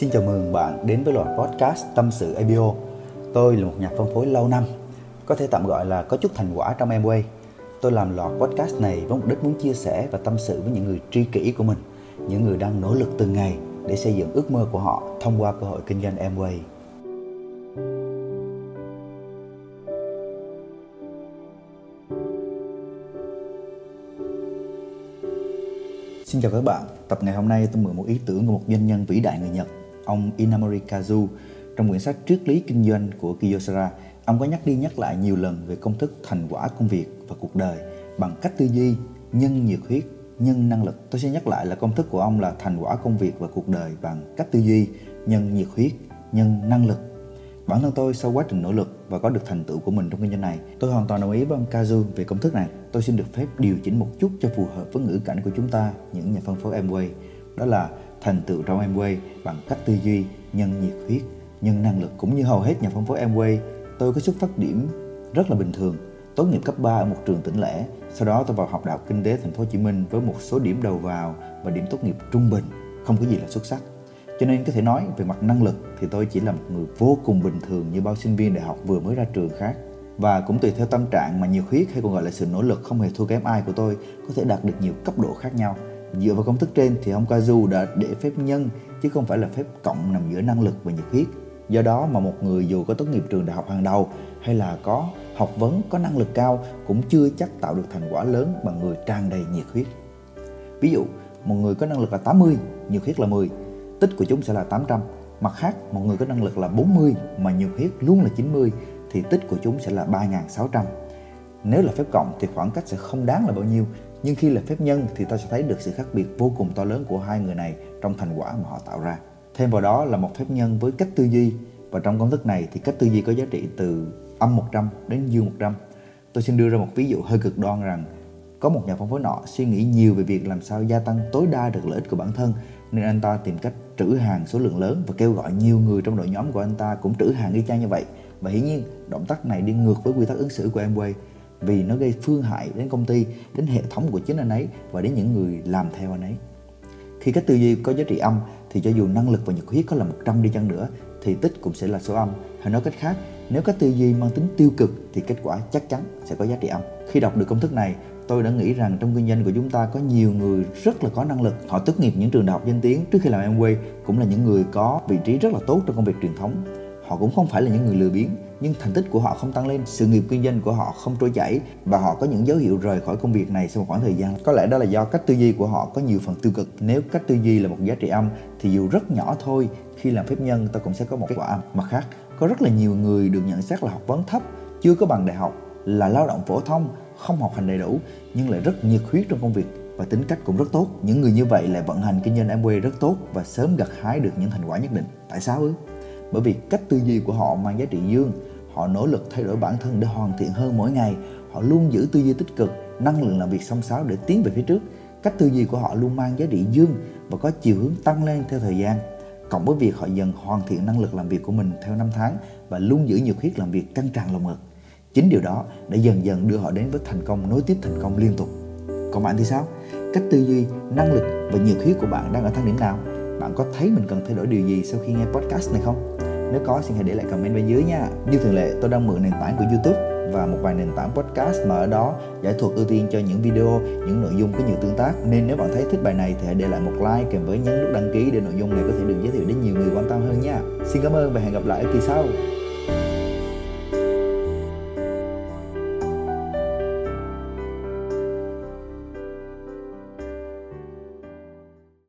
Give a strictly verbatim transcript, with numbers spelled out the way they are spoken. Xin chào mừng bạn đến với loạt podcast Tâm sự a bê o. Tôi là một nhà phân phối lâu năm, có thể tạm gọi là có chút thành quả trong Amway. Tôi làm loạt podcast này với mục đích muốn chia sẻ và tâm sự với những người tri kỷ của mình, những người đang nỗ lực từng ngày để xây dựng ước mơ của họ thông qua cơ hội kinh doanh Amway. Xin chào các bạn, tập ngày hôm nay tôi mượn một ý tưởng của một doanh nhân vĩ đại người Nhật, ông Inamori Kazu. Trong quyển sách Triết lý kinh doanh của Kyocera, ông có nhắc đi nhắc lại nhiều lần về công thức thành quả công việc và cuộc đời bằng cách tư duy, nhân nhiệt huyết, nhân năng lực. Tôi sẽ nhắc lại là công thức của ông là thành quả công việc và cuộc đời bằng cách tư duy, nhân nhiệt huyết, nhân năng lực. Bản thân tôi sau quá trình nỗ lực và có được thành tựu của mình trong kinh doanh này, tôi hoàn toàn đồng ý với ông Kazu về công thức này. Tôi xin được phép điều chỉnh một chút cho phù hợp với ngữ cảnh của chúng ta, những nhà phân phối Amway. Đó là thành tựu trong Amway bằng cách tư duy, nhân nhiệt huyết, nhân năng lực. Cũng như hầu hết nhà phân phối Amway, tôi có xuất phát điểm rất là bình thường. Tốt nghiệp cấp ba ở một trường tỉnh lẻ, sau đó tôi vào học Đại học Kinh tế Thành phố Hồ Chí Minh với một số điểm đầu vào và điểm tốt nghiệp trung bình, không có gì là xuất sắc. Cho nên có thể nói về mặt năng lực thì tôi chỉ là một người vô cùng bình thường như bao sinh viên đại học vừa mới ra trường khác. Và cũng tùy theo tâm trạng mà nhiệt huyết hay còn gọi là sự nỗ lực không hề thua kém ai của tôi có thể đạt được nhiều cấp độ khác nhau. Dựa vào công thức trên thì ông Kazu đã để phép nhân chứ không phải là phép cộng nằm giữa năng lực và nhiệt huyết. Do đó mà một người dù có tốt nghiệp trường đại học hàng đầu hay là có học vấn, có năng lực cao cũng chưa chắc tạo được thành quả lớn bằng người tràn đầy nhiệt huyết. Ví dụ, một người có năng lực là tám mươi, nhiệt huyết là mười, tích của chúng sẽ là tám trăm. Mặt khác, một người có năng lực là bốn mươi mà nhiệt huyết luôn là chín mươi thì tích của chúng sẽ là ba nghìn sáu trăm. Nếu là phép cộng thì khoảng cách sẽ không đáng là bao nhiêu, nhưng khi là phép nhân thì ta sẽ thấy được sự khác biệt vô cùng to lớn của hai người này trong thành quả mà họ tạo ra. Thêm vào đó là một phép nhân với cách tư duy, và trong công thức này thì cách tư duy có giá trị từ âm một trăm đến dương một trăm. Tôi xin đưa ra một ví dụ hơi cực đoan rằng có một nhà phân phối nọ suy nghĩ nhiều về việc làm sao gia tăng tối đa được lợi ích của bản thân, nên anh ta tìm cách trữ hàng số lượng lớn và kêu gọi nhiều người trong đội nhóm của anh ta cũng trữ hàng y chang như vậy. Và hiển nhiên, động tác này đi ngược với quy tắc ứng xử của Amway vì nó gây phương hại đến công ty, đến hệ thống của chính anh ấy và đến những người làm theo anh ấy. Khi cách tư duy có giá trị âm thì cho dù năng lực và nhiệt huyết có là một trăm đi chăng nữa thì tích cũng sẽ là số âm. Hay nói cách khác, nếu cách tư duy mang tính tiêu cực thì kết quả chắc chắn sẽ có giá trị âm. Khi đọc được công thức này, tôi đã nghĩ rằng trong kinh doanh của chúng ta có nhiều người rất là có năng lực. Họ tốt nghiệp những trường đại học danh tiếng trước khi làm Amway cũng là những người có vị trí rất là tốt trong công việc truyền thống. Họ cũng không phải là những người lười biếng, nhưng thành tích của họ không tăng lên, sự nghiệp kinh doanh của họ không trôi chảy và họ có những dấu hiệu rời khỏi công việc này sau một khoảng thời gian. Có lẽ đó là do cách tư duy của họ có nhiều phần tiêu cực. Nếu cách tư duy là một giá trị âm thì dù rất nhỏ thôi, khi làm phép nhân ta cũng sẽ có một kết quả âm. Mặt khác, có rất là nhiều người được nhận xét là học vấn thấp, chưa có bằng đại học, là lao động phổ thông, không học hành đầy đủ nhưng lại rất nhiệt huyết trong công việc và tính cách cũng rất tốt. Những người như vậy lại vận hành kinh doanh Amway rất tốt và sớm gặt hái được những thành quả nhất định. Tại sao ư? Bởi vì cách tư duy của họ mang giá trị dương, họ nỗ lực thay đổi bản thân để hoàn thiện hơn mỗi ngày, họ luôn giữ tư duy tích cực, năng lượng làm việc xông xáo để tiến về phía trước. Cách tư duy của họ luôn mang giá trị dương và có chiều hướng tăng lên theo thời gian, cộng với việc họ dần hoàn thiện năng lực làm việc của mình theo năm tháng và luôn giữ nhiệt huyết làm việc căng tràn lồng ngực. Chính điều đó đã dần dần đưa họ đến với thành công, nối tiếp thành công liên tục. Còn bạn thì sao? Cách tư duy, năng lực và nhiệt huyết của bạn đang ở thang điểm nào? Bạn có thấy mình cần thay đổi điều gì sau khi nghe podcast này không? Nếu có, xin hãy để lại comment bên dưới nha. Như thường lệ, tôi đang mượn nền tảng của YouTube và một vài nền tảng podcast mà ở đó giải thuật ưu tiên cho những video, những nội dung có nhiều tương tác. Nên nếu bạn thấy thích bài này thì hãy để lại một like kèm với nhấn nút đăng ký để nội dung này có thể được giới thiệu đến nhiều người quan tâm hơn nha. Xin cảm ơn và hẹn gặp lại ở kỳ sau.